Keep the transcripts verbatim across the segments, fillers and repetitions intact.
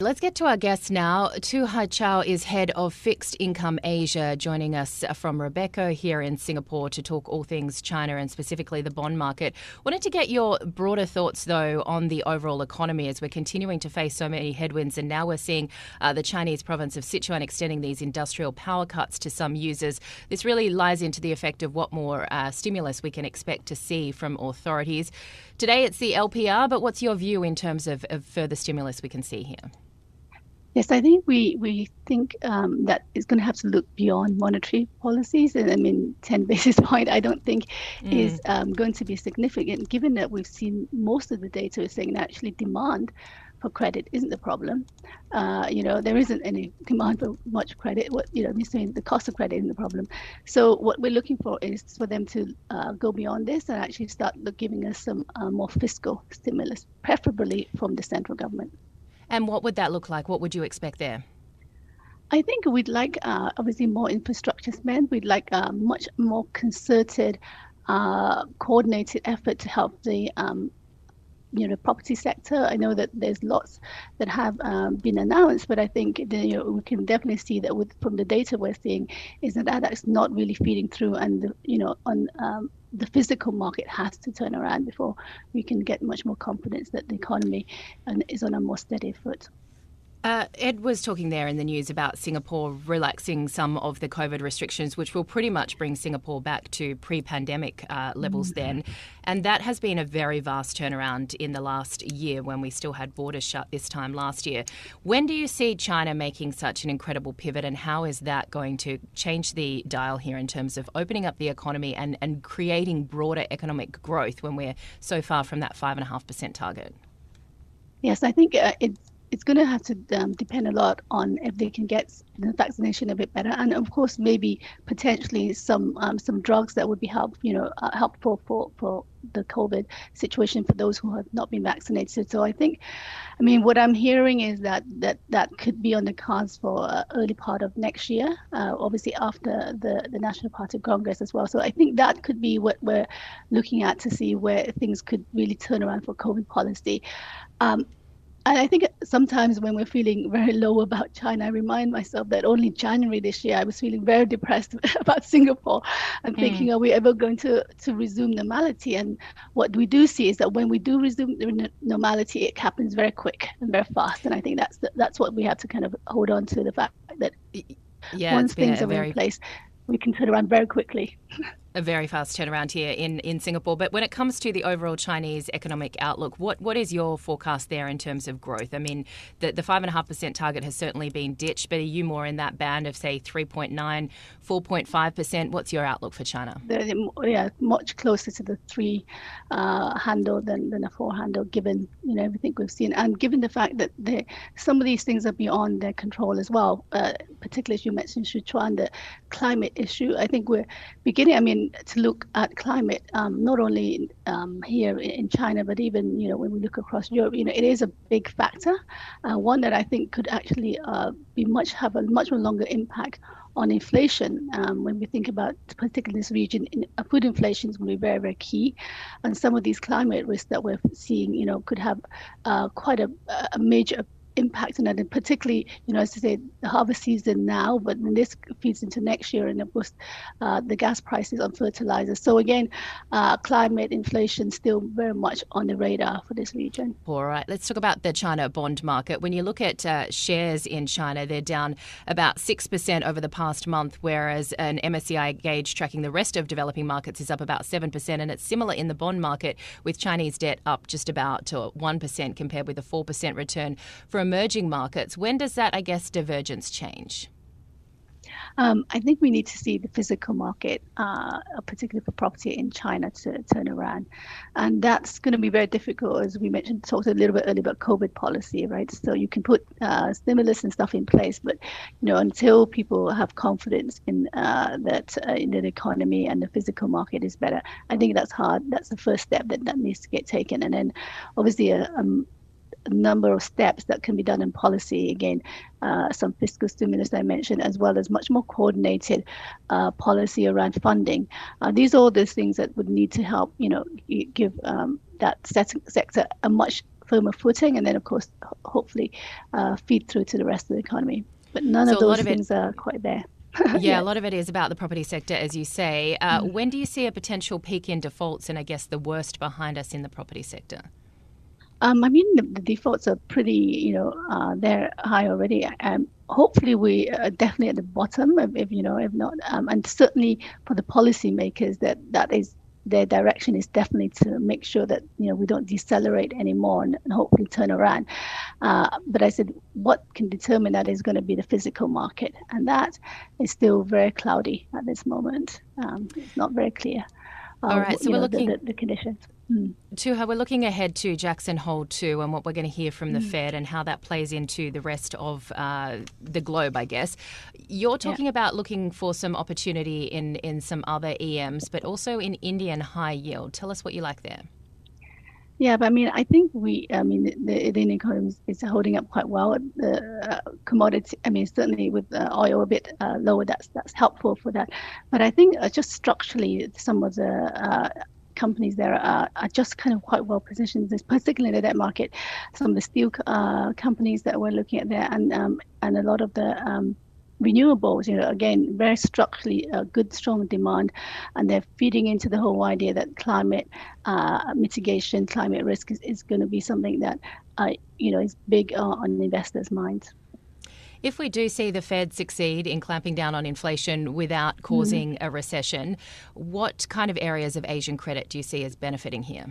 Let's get to our guest now. Tu Hai Chao is head of Fixed Income Asia, joining us from Robeco here in Singapore to talk all things China and specifically the bond market. Wanted to get your broader thoughts, though, on the overall economy as we're continuing to face so many headwinds. And now we're seeing uh, the Chinese province of Sichuan extending these industrial power cuts to some users. This really lies into the effect of what more uh, stimulus we can expect to see from authorities. Today it's the L P R, but what's your view in terms of, of further stimulus we can see here? Yes, I think we we think um, that it's going to have to look beyond monetary policies. And I mean, ten basis point, I don't think mm. is um, going to be significant, given that we've seen most of the data is saying that actually demand for credit isn't the problem. Uh, you know, there isn't any demand for much credit. What you know, saying the cost of credit isn't the problem. So what we're looking for is for them to uh, go beyond this and actually start giving us some uh, more fiscal stimulus, preferably from the central government. And what would that look like? What would you expect there? I think we'd like, uh, obviously, more infrastructure spend. We'd like a much more concerted, uh, coordinated effort to help the um, you know, property sector. I know that there's lots that have um, been announced, but I think the, you know, we can definitely see that with from the data we're seeing is that that's not really feeding through, and the, you know, on um, the physical market has to turn around before we can get much more confidence that the economy is on a more steady foot. Uh, Ed was talking there in the news about Singapore relaxing some of the COVID restrictions, which will pretty much bring Singapore back to pre-pandemic uh, levels mm-hmm. then. And that has been a very vast turnaround in the last year when we still had borders shut this time last year. When do you see China making such an incredible pivot, and how is that going to change the dial here in terms of opening up the economy and, and creating broader economic growth when we're so far from that five point five percent target? Yes, I think uh, it's It's going to have to um, depend a lot on if they can get the vaccination a bit better, and of course maybe potentially some um, some drugs that would be help you know uh, helpful for for the COVID situation for those who have not been vaccinated. So I think, I mean, what I'm hearing is that that, that could be on the cards for uh, early part of next year, uh, obviously after the, the National Party Congress as well. So I think that could be what we're looking at to see where things could really turn around for COVID policy. Um, And I think sometimes when we're feeling very low about China, I remind myself that only January this year, I was feeling very depressed about Singapore and mm. thinking, are we ever going to, to resume normality? And what we do see is that when we do resume normality, it happens very quick and very fast. And I think that's the, that's what we have to kind of hold on to, the fact that yeah, once things are very... in place, we can turn around very quickly. A very fast turnaround here in, in Singapore. But when it comes to the overall Chinese economic outlook, what, what is your forecast there in terms of growth? I mean, the, the five point five percent target has certainly been ditched, but are you more in that band of, say, three point nine, four point five percent? What's your outlook for China? Yeah, much closer to the three uh, handle than, than a four handle, given you know everything we've seen. And given the fact that they, some of these things are beyond their control as well, uh, particularly as you mentioned, Sichuan, the climate issue. I think we're beginning, I mean, to look at climate, um, not only um, here in China, but even you know when we look across Europe, you know it is a big factor, uh, one that I think could actually uh, be much have a much more longer impact on inflation. Um, when we think about particularly this region, in, uh, food inflation is going to be very very key, and some of these climate risks that we're seeing, you know, could have uh, quite a, a major impact on that, and particularly, you know, as I say, the harvest season now, but then this feeds into next year, and of course, uh, the gas prices on fertilizers. So again, uh, climate, inflation, still very much on the radar for this region. All right, let's talk about the China bond market. When you look at uh, shares in China, they're down about six percent over the past month, whereas an M S C I gauge tracking the rest of developing markets is up about seven percent, and it's similar in the bond market, with Chinese debt up just about to one percent compared with a four percent return from emerging markets, when does that, I guess, divergence change? Um, I think we need to see the physical market, uh, particularly for property in China, to turn around. And that's going to be very difficult, as we mentioned, talked a little bit earlier about COVID policy, right? So you can put uh, stimulus and stuff in place, but, you know, until people have confidence in uh, that uh, in the economy and the physical market is better, I think that's hard. That's the first step that, that needs to get taken. And then, obviously, uh, um, number of steps that can be done in policy, again, uh, some fiscal stimulus I mentioned, as well as much more coordinated uh, policy around funding. Uh, these are all those things that would need to help, you know, give um, that sector a much firmer footing, and then, of course, ho- hopefully uh, feed through to the rest of the economy. But none so of those of things it- are quite there. yeah, yeah, a lot of it is about the property sector, as you say. Uh, mm-hmm. When do you see a potential peak in defaults and, I guess, the worst behind us in the property sector? Um, I mean, the, the defaults are pretty, you know, uh, they're high already. Um, hopefully, we are definitely at the bottom, if, if you know, if not. Um, and certainly for the policymakers, that, that is their direction is definitely to make sure that, you know, we don't decelerate anymore and, and hopefully turn around. Uh, but I said, what can determine that is going to be the physical market. And that is still very cloudy at this moment. Um, it's not very clear. Uh, All right, so we're know, looking at the, the, the conditions. Mm. Tu Hai, we're looking ahead to Jackson Hole two and what we're going to hear from the mm. Fed and how that plays into the rest of uh, the globe, I guess. You're talking yeah. about looking for some opportunity in, in some other E Ms, but also in Indian high yield. Tell us what you like there. Yeah, but I mean, I think we, I mean, the Indian economy is holding up quite well. The uh, commodity, I mean, certainly with uh, oil a bit uh, lower, that's that's helpful for that. But I think uh, just structurally, some of the uh, companies there are, are just kind of quite well positioned, particularly in that market. Some of the steel uh, companies that we're looking at there, and um, and a lot of the um, renewables, you know, again, very structurally uh, good, strong demand, and they're feeding into the whole idea that climate uh, mitigation, climate risk is, is going to be something that, uh, you know, is big uh, on investors' minds. If we do see the Fed succeed in clamping down on inflation without causing mm-hmm. a recession, what kind of areas of Asian credit do you see as benefiting here?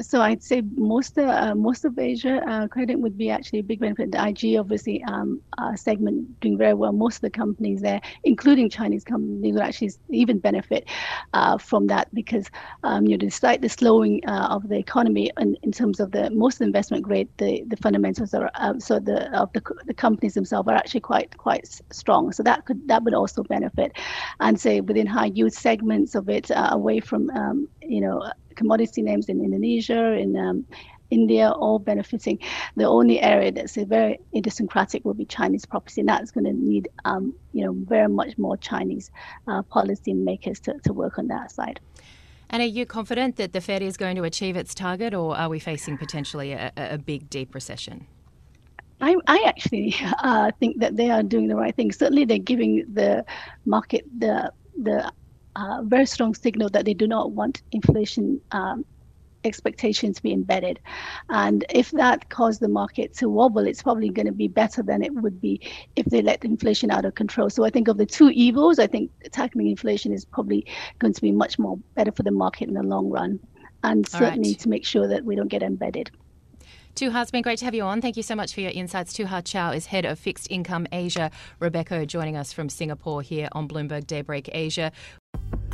So I'd say most uh, most of Asia uh, credit would be actually a big benefit. The I G obviously um, uh, segment doing very well. Most of the companies there, including Chinese companies, would actually even benefit uh, from that because um, you know, despite the slowing uh, of the economy and in terms of the most investment grade, the, the fundamentals are um, so the of the, the companies themselves are actually quite quite strong. So that could that would also benefit, and say within high yield segments of it uh, away from um, you know. commodity names in Indonesia, in um, India, all benefiting. The only area that's a very idiosyncratic will be Chinese property, and that's going to need, um, you know, very much more Chinese uh, policy makers to, to work on that side. And are you confident that the Fed is going to achieve its target, or are we facing potentially a, a big, deep recession? I, I actually uh, think that they are doing the right thing. Certainly, they're giving the market the the. Uh, very strong signal that they do not want inflation um, expectations to be embedded. And if that caused the market to wobble, it's probably going to be better than it would be if they let inflation out of control. So I think of the two evils, I think tackling inflation is probably going to be much more better for the market in the long run. And certainly right. to make sure that we don't get embedded. Tu Hai, it's been great to have you on. Thank you so much for your insights. Tu Hai Chao is Head of Fixed Income Asia. Rebecca joining us from Singapore here on Bloomberg Daybreak Asia.